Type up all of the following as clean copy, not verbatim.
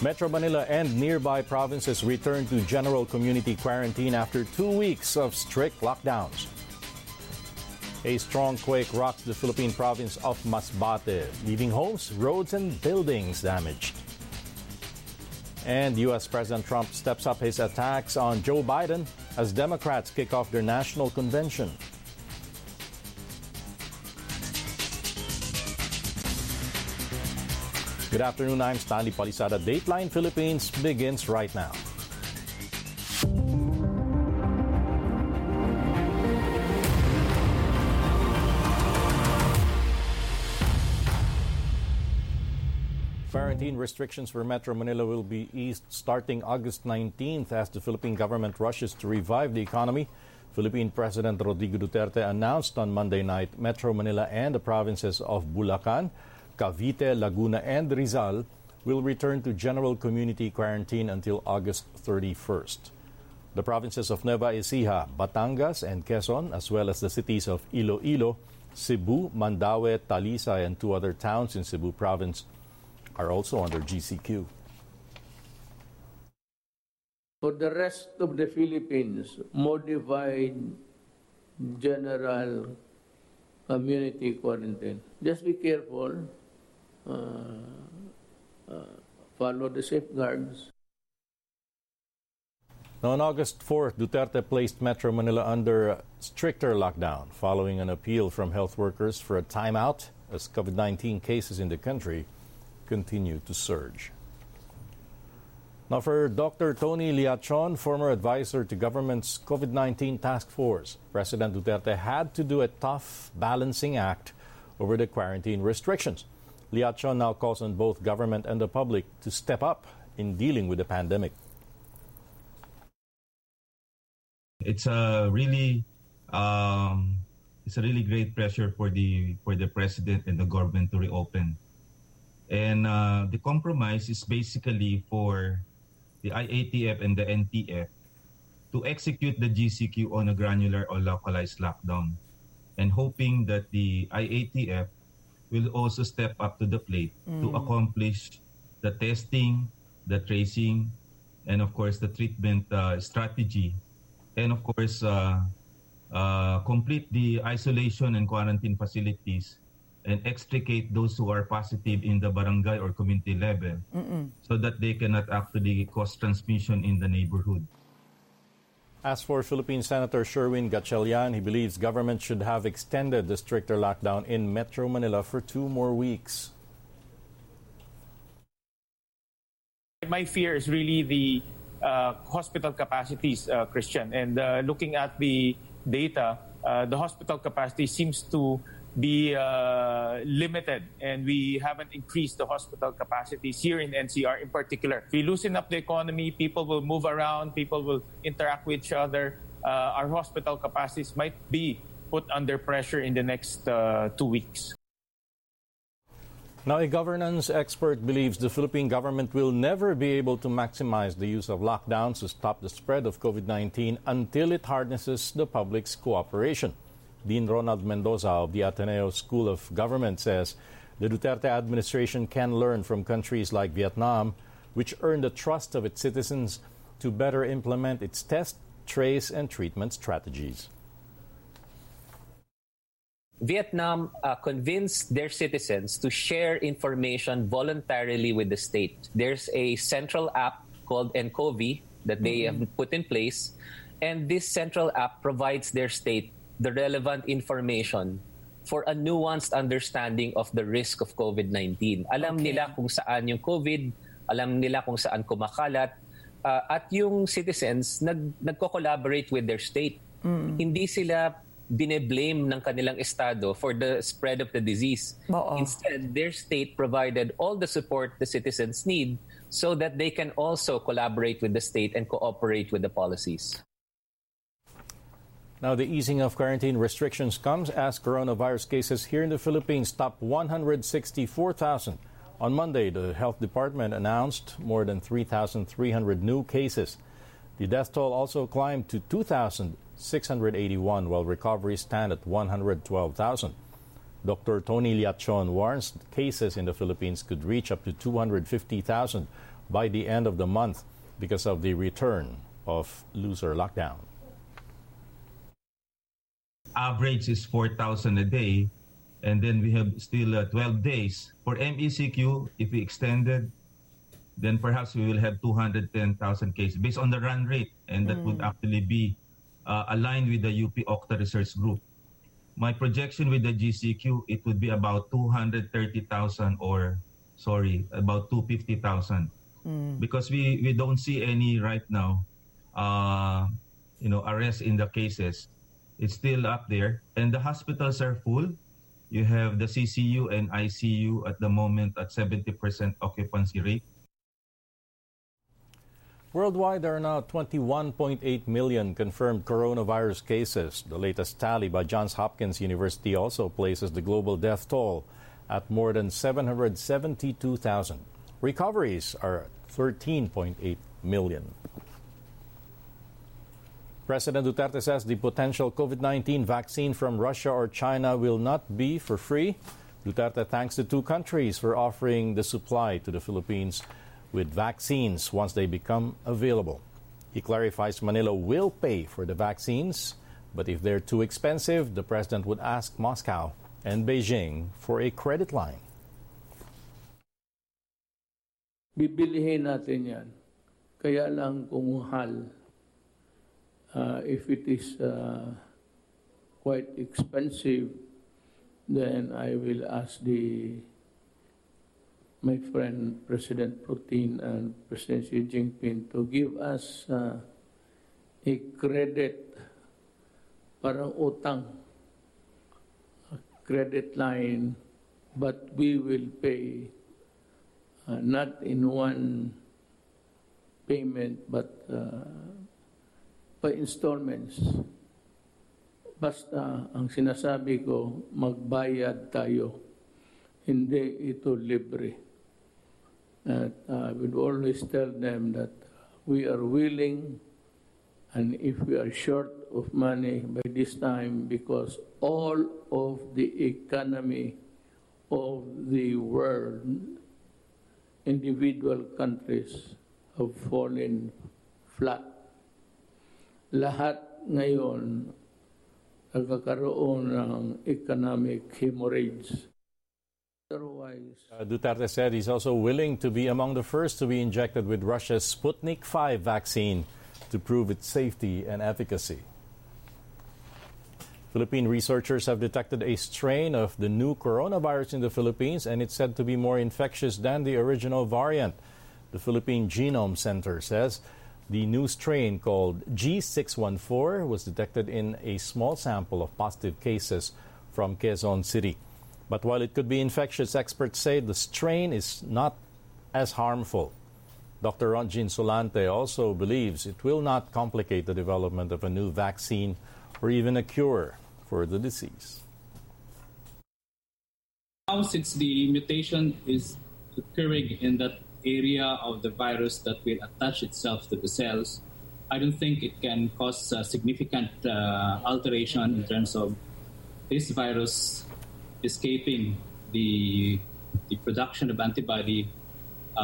Metro Manila and nearby provinces returned to general community quarantine after 2 weeks of strict lockdowns. A strong quake rocked the Philippine province of Masbate, leaving homes, roads, and buildings damaged. And U.S. President Trump steps up his attacks on Joe Biden as Democrats kick off their national convention. Good afternoon, I'm Stanley Palisada. Dateline Philippines begins right now. Quarantine restrictions for Metro Manila will be eased starting August 19th as the Philippine government rushes to revive the economy. Philippine President Rodrigo Duterte announced on Monday night Metro Manila and the provinces of Bulacan, Cavite, Laguna, and Rizal will return to general community quarantine until August 31st. The provinces of Nueva Ecija, Batangas, and Quezon, as well as the cities of Iloilo, Cebu, Mandaue, Talisay, and two other towns in Cebu province are also under GCQ. For the rest of the Philippines, modified general community quarantine. Just be careful. Follow the safeguards. Now, on August 4th, Duterte placed Metro Manila under a stricter lockdown following an appeal from health workers for a timeout as COVID-19 cases in the country continue to surge. Now, for Dr. Tony Leachon, former advisor to government's COVID-19 task force, President Duterte had to do a tough balancing act over the quarantine restrictions. Leachon now calls on both government and the public to step up in dealing with the pandemic. It's a really great pressure for the president and the government to reopen, and the compromise is basically for the IATF and the NTF to execute the GCQ on a granular or localized lockdown, and hoping that the IATF will also step up to the plate to accomplish the testing, the tracing, and of course the treatment strategy, and of course complete the isolation and quarantine facilities and extricate those who are positive in the barangay or community level so that they cannot actually cause transmission in the neighborhood. As for Philippine Senator Sherwin Gatchalian, he believes government should have extended the stricter lockdown in Metro Manila for 2 more weeks. My fear is really the hospital capacities, Christian. And looking at the data, the hospital capacity seems to be limited, and we haven't increased the hospital capacities here in NCR in particular. If we loosen up the economy, people will move around, people will interact with each other. Our hospital capacities might be put under pressure in the next 2 weeks. Now, a governance expert believes the Philippine government will never be able to maximize the use of lockdowns to stop the spread of COVID-19 until it harnesses the public's cooperation. Dean Ronald Mendoza of the Ateneo School of Government says the Duterte administration can learn from countries like Vietnam, which earned the trust of its citizens to better implement its test, trace, and treatment strategies. Vietnam convinced their citizens to share information voluntarily with the state. There's a central app called Encovi that they have put in place, and this central app provides their state the relevant information for a nuanced understanding of the risk of COVID-19. Alam nila kung saan yung COVID, alam nila kung saan kumakalat, at yung citizens nagko-collaborate with their state. Hindi sila bine-blame ng kanilang estado for the spread of the disease. Instead, their state provided all the support the citizens need so that they can also collaborate with the state and cooperate with the policies. Now, the easing of quarantine restrictions comes as coronavirus cases here in the Philippines topped 164,000. On Monday, the Health Department announced more than 3,300 new cases. The death toll also climbed to 2,681, while recoveries stand at 112,000. Dr. Tony Leachon warns cases in the Philippines could reach up to 250,000 by the end of the month because of the return of looser lockdown. Average is 4,000 a day, and then we have still 12 days. For MECQ, if we extended, then perhaps we will have 210,000 cases based on the run rate, and that would actually be aligned with the UP Octa Research Group. My projection with the GCQ, it would be about 230,000 about 250,000 because we don't see any right now, arrest in the cases. It's still up there. And the hospitals are full. You have the CCU and ICU at the moment at 70% occupancy rate. Worldwide, there are now 21.8 million confirmed coronavirus cases. The latest tally by Johns Hopkins University also places the global death toll at more than 772,000. Recoveries are 13.8 million. President Duterte says the potential COVID-19 vaccine from Russia or China will not be for free. Duterte thanks the two countries for offering the supply to the Philippines with vaccines once they become available. He clarifies Manila will pay for the vaccines, but if they're too expensive, the president would ask Moscow and Beijing for a credit line. Bibilihin natin yan. Kaya lang kung mahal, if it is quite expensive, then I will ask my friend President Putin and President Xi Jinping to give us a credit, parang utang, a credit line, but we will pay not in one payment but by installments. Basta ang sinasabi ko, magbayad tayo, hindi ito libre. And I would always tell them that we are willing, and if we are short of money by this time, because all of the economy of the world, individual countries have fallen flat. Lahat ngayon nagkakaroon ng economic hemorrhage. Duterte said he's also willing to be among the first to be injected with Russia's Sputnik V vaccine to prove its safety and efficacy. Philippine researchers have detected a strain of the new coronavirus in the Philippines, and it's said to be more infectious than the original variant. The Philippine Genome Center says the new strain, called G614, was detected in a small sample of positive cases from Quezon City. But while it could be infectious, experts say the strain is not as harmful. Dr. Ronjin Solante also believes it will not complicate the development of a new vaccine or even a cure for the disease. Now, since the mutation is occurring in that area of the virus that will attach itself to the cells, I don't think it can cause a significant alteration in terms of this virus escaping the production of antibody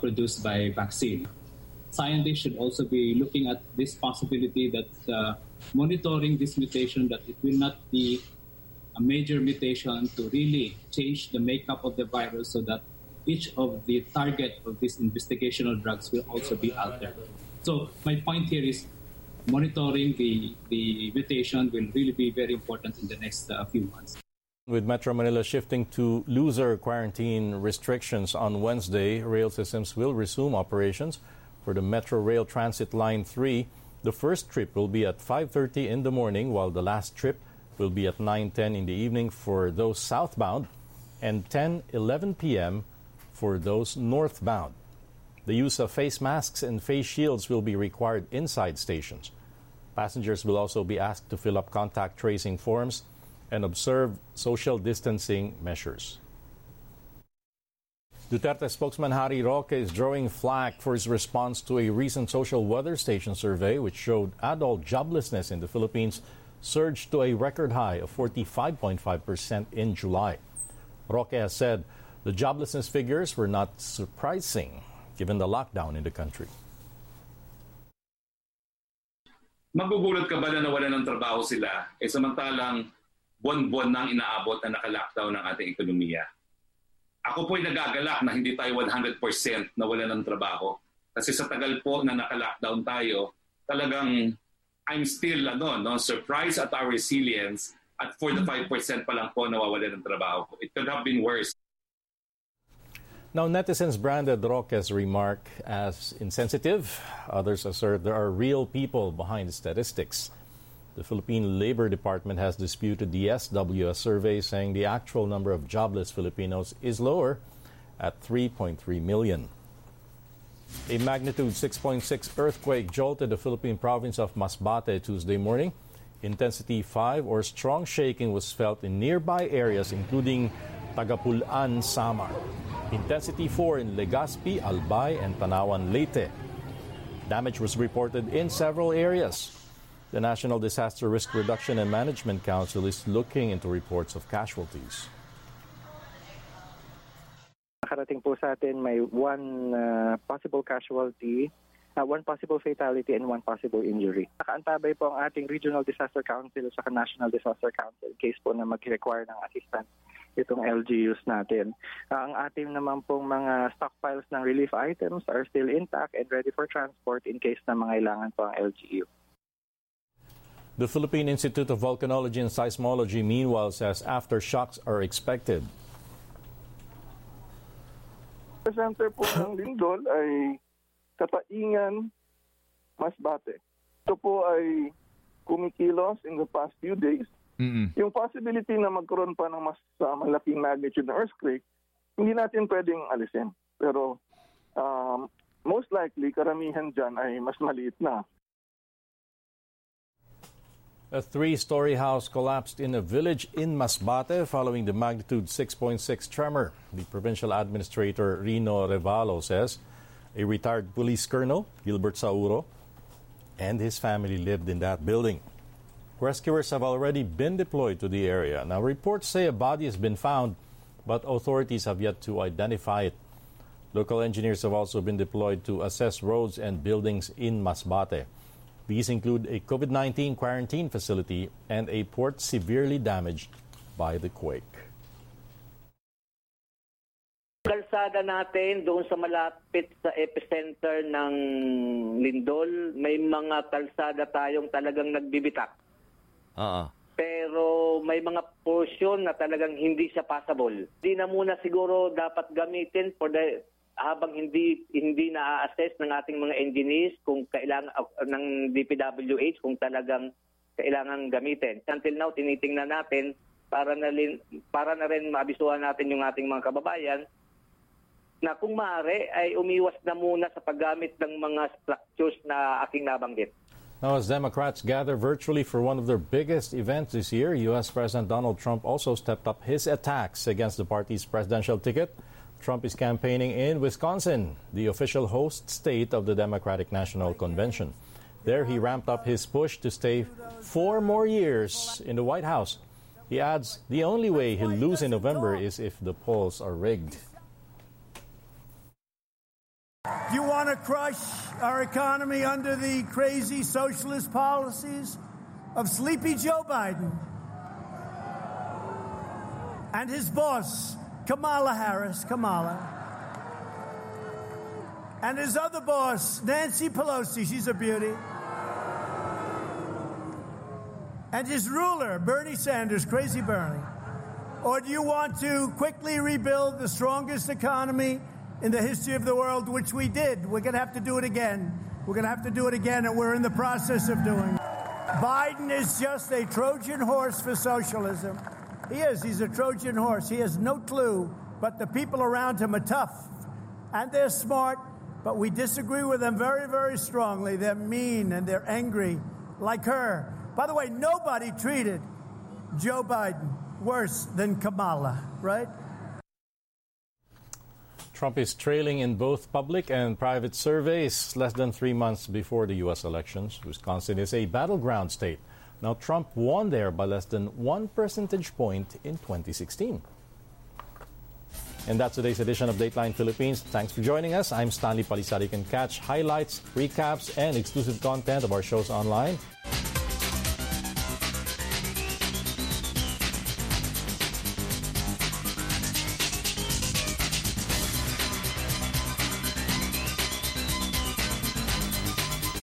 produced by vaccine. Scientists should also be looking at this possibility that monitoring this mutation, that it will not be a major mutation to really change the makeup of the virus so that each of the target of these investigational drugs will also be altered. So my point here is monitoring the mutation will really be very important in the next few months. With Metro Manila shifting to looser quarantine restrictions on Wednesday, rail systems will resume operations for the Metro Rail Transit Line 3. The first trip will be at 5:30 in the morning, while the last trip will be at 9:10 in the evening for those southbound and 10:11 p.m. for those northbound. The use of face masks and face shields will be required inside stations. Passengers will also be asked to fill up contact tracing forms and observe social distancing measures. Duterte spokesman Harry Roque is drawing flack for his response to a recent Social Weather Station survey which showed adult joblessness in the Philippines surged to a record high of 45.5% in July. Roque has said the joblessness figures were not surprising given the lockdown in the country. Magugulat ka ba na nawala ng trabaho sila eh samantalang buwan-buwan nang inaabot na naka-lockdown ng ating ekonomiya? Ako po'y nagagalak na hindi tayo 100% nawala ng trabaho. Kasi sa tagal po na naka-lockdown tayo, talagang I'm still surprised at our resilience at 45% pa lang po nawawalan ng trabaho. It could have been worse. Now, netizens branded Roque's remark as insensitive. Others assert there are real people behind the statistics. The Philippine Labor Department has disputed the SWS survey, saying the actual number of jobless Filipinos is lower at 3.3 million. A magnitude 6.6 earthquake jolted the Philippine province of Masbate Tuesday morning. Intensity 5 or strong shaking was felt in nearby areas including Tagapulan, Samar. Intensity 4 in Legazpi, Albay, and Tanawan, Leyte. Damage was reported in several areas. The National Disaster Risk Reduction and Management Council is looking into reports of casualties. Nakarating po sa atin may one possible casualty, one possible fatality, and one possible injury. Nakaantabay po ang ating Regional Disaster Council at National Disaster Council in case po na mag-require ng assistance itong LGUs natin. Ang ating naman pong mga stockpiles ng relief items are still intact and ready for transport in case na mangailangan po ang LGU. The Philippine Institute of Volcanology and Seismology meanwhile says aftershocks are expected. The center po ng lindol ay Kataingan, Masbate. Ito po ay kumikilos in the past few days. Mm-hmm. Yung possibility na magkaroon pa ng mas malaking magnitude na earthquake, hindi natin pwedeng alisin. Pero most likely, karamihan dyan ay mas maliit na. A three-story house collapsed in a village in Masbate following the magnitude 6.6 tremor. The provincial administrator Rino Revalo says a retired police colonel, Gilbert Sauro, and his family lived in that building. Rescuers have already been deployed to the area. Now, reports say a body has been found, but authorities have yet to identify it. Local engineers have also been deployed to assess roads and buildings in Masbate. These include a COVID-19 quarantine facility and a port severely damaged by the quake. Kalsada natin doon sa malapit sa epicenter ng lindol, may mga kalsada tayong talagang nagbibitak. Uh-huh. Pero may mga portion na talagang hindi siya passable. Hindi na muna siguro dapat gamitin habang hindi na-assess ng ating mga engineers kung kailangan ng DPWH kung talagang kailangan gamitin. Until now tinitingnan natin para na rin maabisuhan natin yung ating mga kababayan na kung maaari ay umiwas na muna sa paggamit ng mga structures na aking nabanggit. Now, as Democrats gather virtually for one of their biggest events this year, U.S. President Donald Trump also stepped up his attacks against the party's presidential ticket. Trump is campaigning in Wisconsin, the official host state of the Democratic National Convention. There, he ramped up his push to stay 4 more years in the White House. He adds the only way he'll lose in November is if the polls are rigged. You want to crush our economy under the crazy socialist policies of sleepy Joe Biden and his boss, Kamala Harris, and his other boss, Nancy Pelosi, she's a beauty, and his ruler, Bernie Sanders, crazy Bernie. Or do you want to quickly rebuild the strongest economy in the history of the world, which we did? We're going to have to do it again. And we're in the process of doing it. Biden is just a Trojan horse for socialism. He is. He's a Trojan horse. He has no clue, but the people around him are tough, and they're smart, but we disagree with them very, very strongly. They're mean, and they're angry, like her. By the way, nobody treated Joe Biden worse than Kamala, right? Trump is trailing in both public and private surveys less than 3 months before the U.S. elections. Wisconsin is a battleground state. Now, Trump won there by less than 1 percentage point in 2016. And that's today's edition of Dateline Philippines. Thanks for joining us. I'm Stanley Palisada. You can catch highlights, recaps, and exclusive content of our shows online